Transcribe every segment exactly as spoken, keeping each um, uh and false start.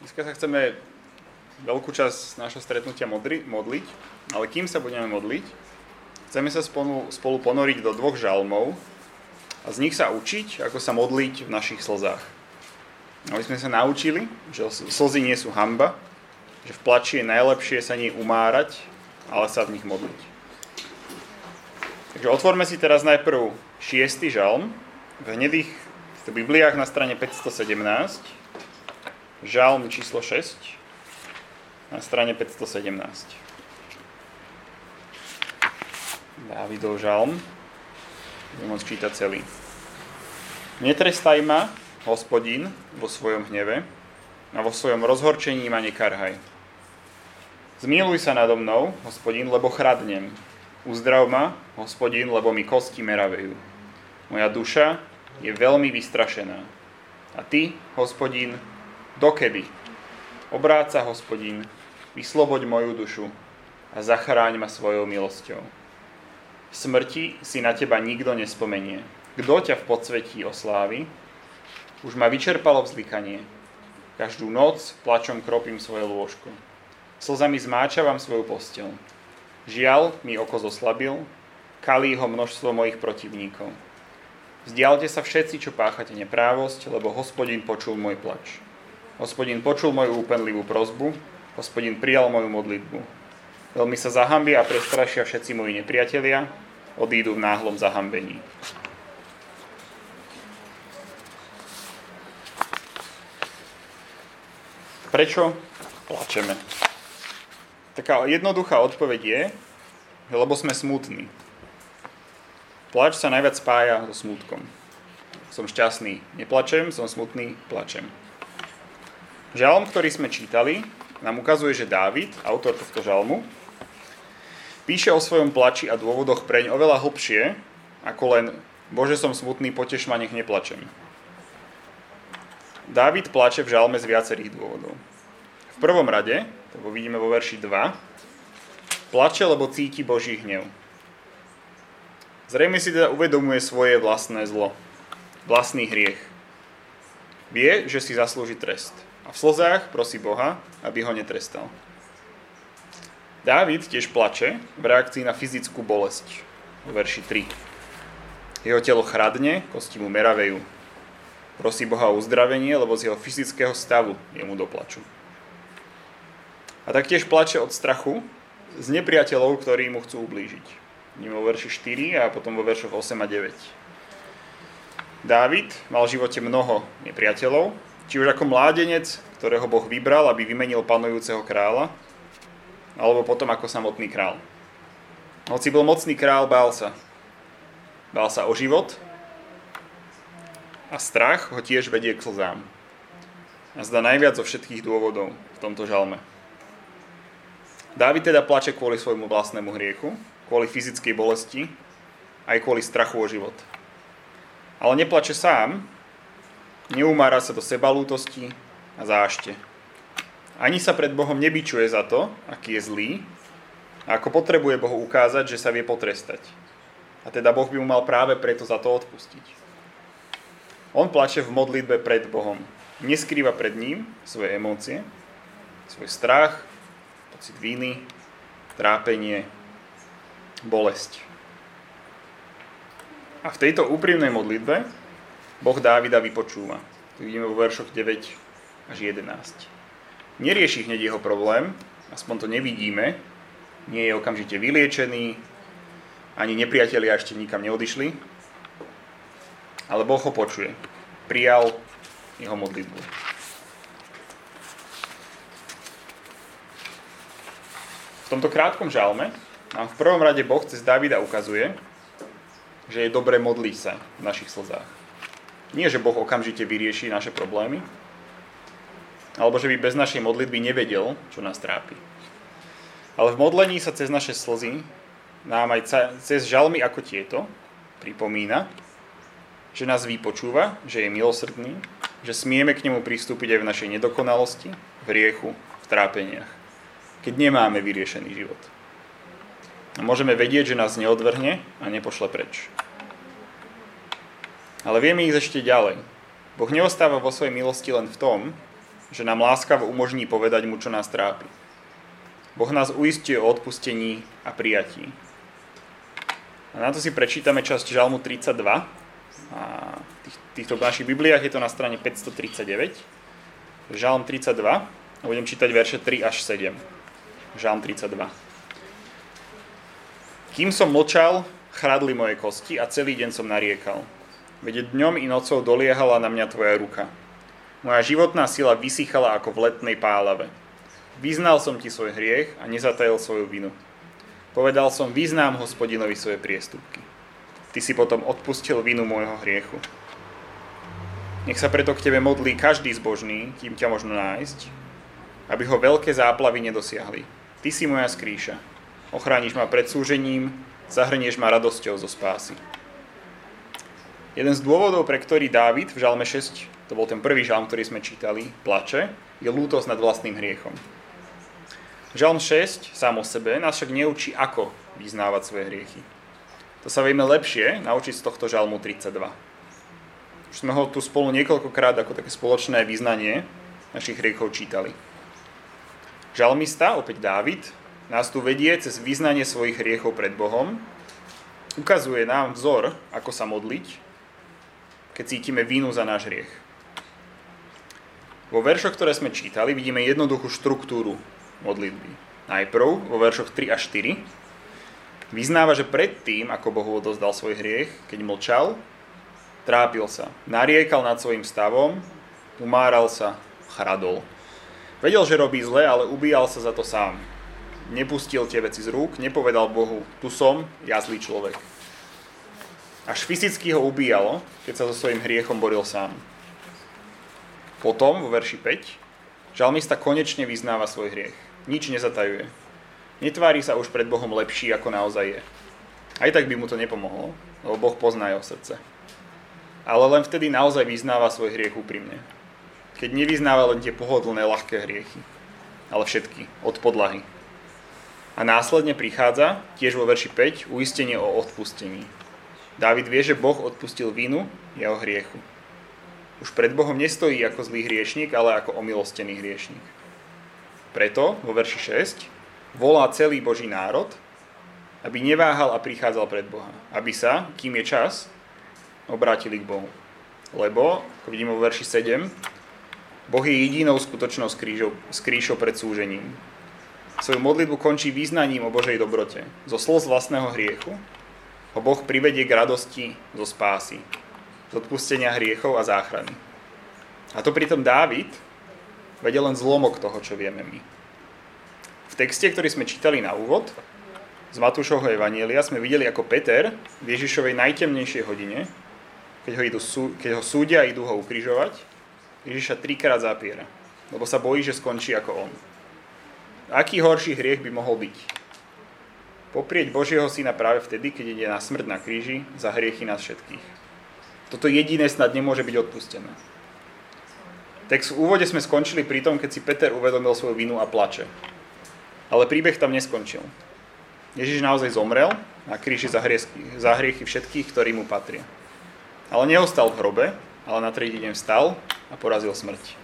Dneska sa chceme veľkú časť nášho stretnutia modri, modliť, ale kým sa budeme modliť, chceme sa spolu, spolu ponoriť do dvoch žalmov a z nich sa učiť, ako sa modliť v našich slzách. Aby sme sa naučili, že slzy nie sú hanba, že v plači je najlepšie sa nie umárať, ale sa v nich modliť. Takže otvorme si teraz najprv šiesty žalm v hnedých v Bibliách na strane päťstosedemnásť. Žalm číslo šesť na strane päťstosedemnásť. Dávidov žalm. Budem môcť čítať celý. Netrestaj ma, Hospodin, vo svojom hneve a vo svojom rozhorčení ma nekarhaj. Zmiluj sa nado mnou, Hospodin, lebo chradnem. Uzdrav ma, Hospodin, lebo mi kosti meravejú. Moja duša je veľmi vystrašená. A ty, Hospodin, dokedy? Obráť sa, Hospodin, vysloboď moju dušu a zachráň ma svojou milosťou. V smrti si na teba nikto nespomenie. Kto ťa v podsvetí oslávi? Už ma vyčerpalo vzlikanie. Každú noc plačom kropím svoje lôžko. Slzami zmáčavam svoju posteľ. Žiaľ mi oko zoslabil, kalí ho množstvo mojich protivníkov. Vzdialte sa všetci, čo páchate neprávosť, lebo Hospodin počul môj plač. Hospodin počul moju úpenlivú prosbu, Hospodin prijal moju modlitbu. Veľmi sa zahambia a prestrašia všetci moji nepriatelia, odídu v náhlom zahambení. Prečo plačeme? Taká jednoduchá odpoveď je, lebo sme smutní. Plač sa najviac spája so smutkom. Som šťastný, neplačem, som smutný, plačem. Žalm, ktorý sme čítali, nám ukazuje, že Dávid, autor tohto žalmu, píše o svojom plači a dôvodoch preň oveľa hlbšie, ako len Bože, som smutný, poteš ma, nech neplačem. Dávid plače v žalme z viacerých dôvodov. V prvom rade, to vidíme vo verši dva, plače, lebo cíti Boží hnev. Zrejme si teda uvedomuje svoje vlastné zlo, vlastný hriech. Vie, že si zaslúži trest. A v slzách prosí Boha, aby ho netrestal. Dávid tiež plače v reakcii na fyzickú bolesť. V verši tri. Jeho telo chradne, kosti mu meravejú. Prosí Boha o uzdravenie, lebo z jeho fyzického stavu je mu do plaču. A taktiež plače od strachu z nepriateľov, ktorí mu chcú ublížiť. Ním vo verši štyri a potom vo veršoch osem a deväť. Dávid mal v živote mnoho nepriateľov, či už ako mládenec, ktorého Boh vybral, aby vymenil panujúceho kráľa, alebo potom ako samotný kráľ. Hoci bol mocný kráľ, bál sa. Bál sa o život a strach ho tiež vedie k slzám. A zdá najviac zo všetkých dôvodov v tomto žalme. Dávid teda plače kvôli svojmu vlastnému hriechu, kvôli fyzickej bolesti, aj kvôli strachu o život. Ale neplače sám, neumára sa do sebalútosti a zášte. Ani sa pred Bohom nebičuje za to, aký je zlý, a ako potrebuje Bohu ukázať, že sa vie potrestať. A teda Boh by mu mal práve preto za to odpustiť. On plače v modlitbe pred Bohom. Neskrýva pred ním svoje emócie, svoj strach, pocit viny, trápenie, bolesť. A v tejto úprimnej modlitbe Boh Dávida vypočúva. Tu vidíme vo veršoch deväť až jedenásť. Nerieši hneď jeho problém, aspoň to nevidíme, nie je okamžite vyliečený, ani nepriatelia ešte nikam neodišli, ale Boh ho počuje. Prijal jeho modlitbu. V tomto krátkom žalme nám v prvom rade Boh cez Dávida ukazuje, že je dobre modliť sa v našich slzách. Nie, že Boh okamžite vyrieši naše problémy, alebo že by bez našej modlitby nevedel, čo nás trápi. Ale v modlení sa cez naše slzy, nám aj cez žalmy ako tieto, pripomína, že nás vypočúva, že je milosrdný, že smieme k nemu pristúpiť aj v našej nedokonalosti, v hriechu, v trápeniach, keď nemáme vyriešený život. A môžeme vedieť, že nás neodvrhne a nepošle preč. Ale vieme ísť ešte ďalej. Boh neostáva vo svojej milosti len v tom, že nám láskavo umožní povedať mu, čo nás trápi. Boh nás uistuje o odpustení a prijatí. A na to si prečítame časť Žalmu tridsaťdva. A v týchto našich bibliách je to na strane päťstotridsaťdeväť. Žalm tridsaťdva. A budem čítať verše tri až sedem. Žalm tridsaťdva. Kým som mlčal, chradli moje kosti a celý deň som nariekal. Veď dňom i nocou doliehala na mňa tvoja ruka. Moja životná sila vysychala ako v letnej pálave. Vyznal som ti svoj hriech a nezatajil svoju vinu. Povedal som, vyznám Hospodinovi svoje priestupky. Ty si potom odpustil vinu môjho hriechu. Nech sa preto k tebe modlí každý zbožný, kým ťa možno nájsť, aby ho veľké záplavy nedosiahli. Ty si moja skrýša. Ochrániš ma pred súžením, zahrnieš ma radosťou zo spásy. Jeden z dôvodov, pre ktorý Dávid v Žalme šesť, to bol ten prvý žalm, ktorý sme čítali, plače, je lútosť nad vlastným hriechom. Žalm šesť sám o sebe nás však neučí, ako vyznávať svoje hriechy. To sa vieme lepšie naučiť z tohto Žalmu tridsaťdva. Už sme ho tu spolu niekoľkokrát ako také spoločné vyznanie našich hriechov čítali. Žalmista, opäť Dávid, nás tu vedie cez vyznanie svojich hriechov pred Bohom. Ukazuje nám vzor, ako sa modliť, keď cítime vinu za náš hriech. Vo veršoch, ktoré sme čítali, vidíme jednoduchú štruktúru modlitby. Najprv, vo veršoch tri a štyri, vyznáva, že predtým, ako Bohu odozdal svoj hriech, keď mlčal, trápil sa, nariekal nad svojim stavom, umáral sa, chradol. Vedel, že robí zle, ale ubíjal sa za to sám. Nepustil tie veci z rúk, nepovedal Bohu, tu som, ja zlý človek. Až fyzicky ho ubíjalo, keď sa so svojím hriechom boril sám. Potom, vo verši päť, žalmista konečne vyznáva svoj hriech. Nič nezatajuje. Netvári sa už pred Bohom lepší, ako naozaj je. Aj tak by mu to nepomohlo, lebo Boh pozná jeho srdce. Ale len vtedy naozaj vyznáva svoj hriech úprimne. Keď nevyznáva len tie pohodlné, ľahké hriechy, ale všetky, od podlahy. A následne prichádza, tiež vo verši päť, uistenie o odpustení. Dávid vie, že Boh odpustil vinu jeho hriechu. Už pred Bohom nestojí ako zlý hriešnik, ale ako omilostený hriešnik. Preto, vo verši šesť, volá celý Boží národ, aby neváhal a prichádzal pred Boha. Aby sa, kým je čas, obrátili k Bohu. Lebo, ako vidíme vo verši sedem, Boh je jedinou skutočnou skrýšou, skrýšou pred súžením. Svoju modlitbu končí význaním o Božej dobrote. Zo slz vlastného hriechu ho Boh privedie k radosti zo spásy, z odpustenia hriechov a záchrany. A to pritom Dávid vedel len zlomok toho, čo vieme my. V texte, ktorý sme čítali na úvod, z Matúšovho evanjelia sme videli, ako Peter v Ježišovej najtemnejšej hodine, keď ho, idú, keď ho súdia a idú ho ukrižovať, Ježiša trikrát zapiera, lebo sa bojí, že skončí ako on. Aký horší hriech by mohol byť? Poprieť Božieho syna práve vtedy, keď ide na smrť na kríži za hriechy nás všetkých. Toto jediné snad nemôže byť odpustené. Text v úvode sme skončili pri tom, keď si Peter uvedomil svoju vinu a plače. Ale príbeh tam neskončil. Ježiš naozaj zomrel na kríži za hriechy, za hriechy všetkých, ktorí mu patria. Ale neostal v hrobe, ale na tretí deň vstal a porazil smrť.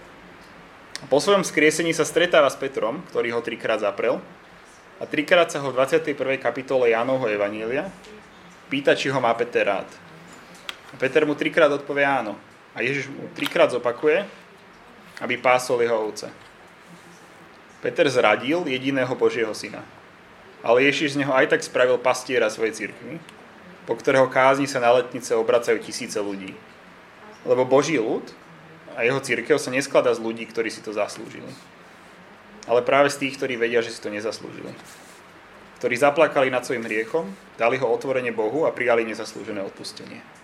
A po svojom skriesení sa stretáva s Petrom, ktorý ho trikrát zaprel, a trikrát sa ho v dvadsiatej prvej kapitole Jánovho evanjelia pýta, či ho má Peter rád. A Peter mu trikrát odpovie áno. A Ježiš mu trikrát zopakuje, aby pásol jeho ovce. Peter zradil jediného Božieho syna. Ale Ježiš z neho aj tak spravil pastiera svojej cirkvi, po ktorého kázni sa na letnice obracajú tisíce ľudí. Lebo Boží ľud a jeho cirkev sa neskladá z ľudí, ktorí si to zaslúžili. Ale práve z tých, ktorí vedia, že si to nezaslúžili. Ktorí zaplakali nad svojím hriechom, dali ho otvorene Bohu a prijali nezaslúžené odpustenie.